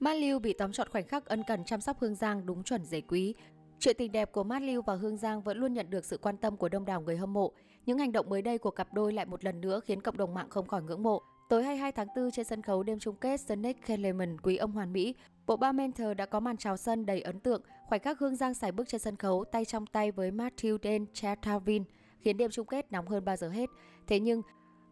Matt Liu bị tóm trọn khoảnh khắc ân cần chăm sóc Hương Giang đúng chuẩn giấy quý. Chuyện tình đẹp của Matt Liu và Hương Giang vẫn luôn nhận được sự quan tâm của đông đảo người hâm mộ. Những hành động mới đây của cặp đôi lại một lần nữa khiến cộng đồng mạng không khỏi ngưỡng mộ. Tối 22 tháng 4 trên sân khấu đêm chung kết Snake Keleman Quý Ông Hoàn Mỹ, bộ ba mentor đã có màn chào sân đầy ấn tượng. Khoảnh khắc Hương Giang sải bước trên sân khấu tay trong tay với Matthew Den Chatavin khiến đêm chung kết nóng hơn bao giờ hết. Thế nhưng,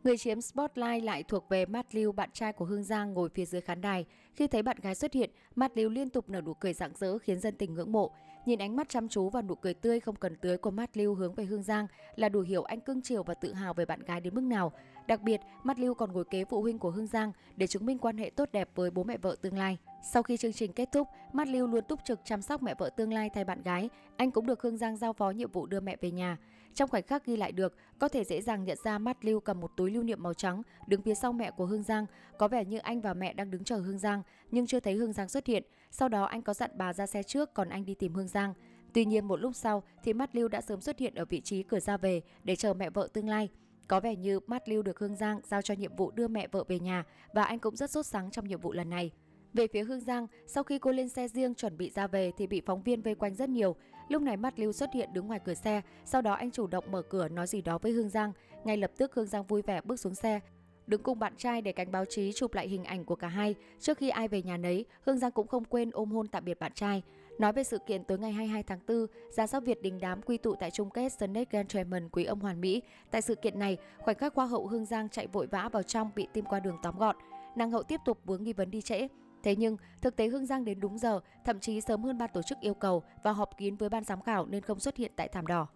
người chiếm spotlight lại thuộc về Matt Liu, bạn trai của Hương Giang ngồi phía dưới khán đài. Khi thấy bạn gái xuất hiện, Matt Liu liên tục nở nụ cười rạng rỡ khiến dân tình ngưỡng mộ. Nhìn ánh mắt chăm chú và nụ cười tươi không cần tưới của Matt Liu hướng về Hương Giang là đủ hiểu anh cưng chiều và tự hào về bạn gái đến mức nào. Đặc biệt, Matt Liu còn ngồi kế phụ huynh của Hương Giang để chứng minh quan hệ tốt đẹp với bố mẹ vợ tương lai. Sau khi chương trình kết thúc, Matt Liu luôn túc trực chăm sóc mẹ vợ tương lai thay bạn gái. Anh cũng được Hương Giang giao phó nhiệm vụ đưa mẹ về nhà. Trong khoảnh khắc ghi lại được, có thể dễ dàng nhận ra Matt Liu cầm một túi lưu niệm màu trắng đứng phía sau mẹ của Hương Giang. Có vẻ như anh và mẹ đang đứng chờ Hương Giang nhưng chưa thấy Hương Giang xuất hiện. Sau đó anh có dặn bà ra xe trước còn anh đi tìm Hương Giang. Tuy nhiên một lúc sau thì Matt Liu đã sớm xuất hiện ở vị trí cửa ra về để chờ mẹ vợ tương lai. Có vẻ như Matt Liu được Hương Giang giao cho nhiệm vụ đưa mẹ vợ về nhà và anh cũng rất sốt sắng trong nhiệm vụ lần này. Về phía Hương Giang, sau khi cô lên xe riêng chuẩn bị ra về thì bị phóng viên vây quanh rất nhiều. Lúc này Matt Liu xuất hiện đứng ngoài cửa xe, sau đó anh chủ động mở cửa nói gì đó với Hương Giang. Ngay lập tức Hương Giang vui vẻ bước xuống xe, đứng cùng bạn trai để cánh báo chí chụp lại hình ảnh của cả hai. Trước khi ai về nhà nấy, Hương Giang cũng không quên ôm hôn tạm biệt bạn trai. Nói về sự kiện tối ngày 22 tháng 4, giàn sóc Việt đình đám quy tụ tại chung kết Snake Keleman Quý Ông Hoàn Mỹ. Tại sự kiện này, khoảnh khắc hoa hậu Hương Giang chạy vội vã vào trong bị tim qua đường tóm gọn. Nàng hậu tiếp tục vướng nghi vấn đi trễ. Thế nhưng, thực tế Hương Giang đến đúng giờ, thậm chí sớm hơn ban tổ chức yêu cầu và họp kín với ban giám khảo nên không xuất hiện tại thảm đỏ.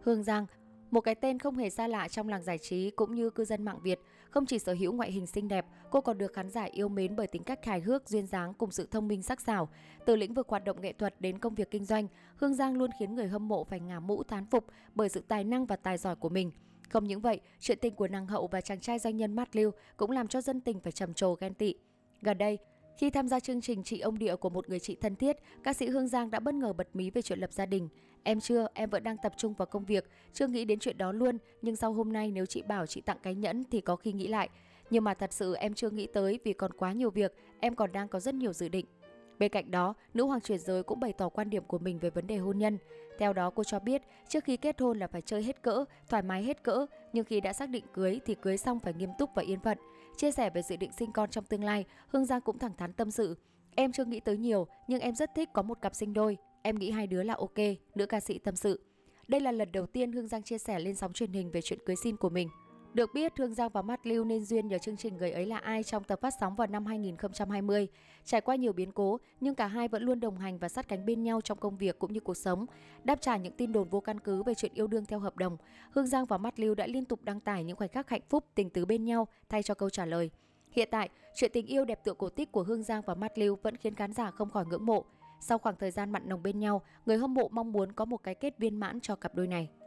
Hương Giang, một cái tên không hề xa lạ trong làng giải trí cũng như cư dân mạng Việt, không chỉ sở hữu ngoại hình xinh đẹp, cô còn được khán giả yêu mến bởi tính cách hài hước, duyên dáng cùng sự thông minh sắc sảo. Từ lĩnh vực hoạt động nghệ thuật đến công việc kinh doanh, Hương Giang luôn khiến người hâm mộ phải ngả mũ thán phục bởi sự tài năng và tài giỏi của mình. Không những vậy, chuyện tình của nàng hậu và chàng trai doanh nhân Matt Liu cũng làm cho dân tình phải trầm trồ ghen tị. Gần đây, khi tham gia chương trình Chị Ông Địa của một người chị thân thiết, ca sĩ Hương Giang đã bất ngờ bật mí về chuyện lập gia đình. Em chưa, em vẫn đang tập trung vào công việc, chưa nghĩ đến chuyện đó luôn. Nhưng sau hôm nay nếu chị bảo chị tặng cái nhẫn thì có khi nghĩ lại. Nhưng mà thật sự em chưa nghĩ tới vì còn quá nhiều việc, em còn đang có rất nhiều dự định. Bên cạnh đó, nữ hoàng chuyển giới cũng bày tỏ quan điểm của mình về vấn đề hôn nhân. Theo đó, cô cho biết trước khi kết hôn là phải chơi hết cỡ, thoải mái hết cỡ, nhưng khi đã xác định cưới thì cưới xong phải nghiêm túc và yên phận. Chia sẻ về dự định sinh con trong tương lai, Hương Giang cũng thẳng thắn tâm sự. Em chưa nghĩ tới nhiều, nhưng em rất thích có một cặp sinh đôi. Em nghĩ hai đứa là ok, nữ ca sĩ tâm sự. Đây là lần đầu tiên Hương Giang chia sẻ lên sóng truyền hình về chuyện cưới xin của mình. Được biết, Hương Giang và Matt Liu nên duyên nhờ chương trình Người Ấy Là Ai trong tập phát sóng vào năm 2020. Trải qua nhiều biến cố, nhưng cả hai vẫn luôn đồng hành và sát cánh bên nhau trong công việc cũng như cuộc sống. Đáp trả những tin đồn vô căn cứ về chuyện yêu đương theo hợp đồng, Hương Giang và Matt Liu đã liên tục đăng tải những khoảnh khắc hạnh phúc, tình tứ bên nhau thay cho câu trả lời. Hiện tại, chuyện tình yêu đẹp tựa cổ tích của Hương Giang và Matt Liu vẫn khiến khán giả không khỏi ngưỡng mộ. Sau khoảng thời gian mặn nồng bên nhau, người hâm mộ mong muốn có một cái kết viên mãn cho cặp đôi này.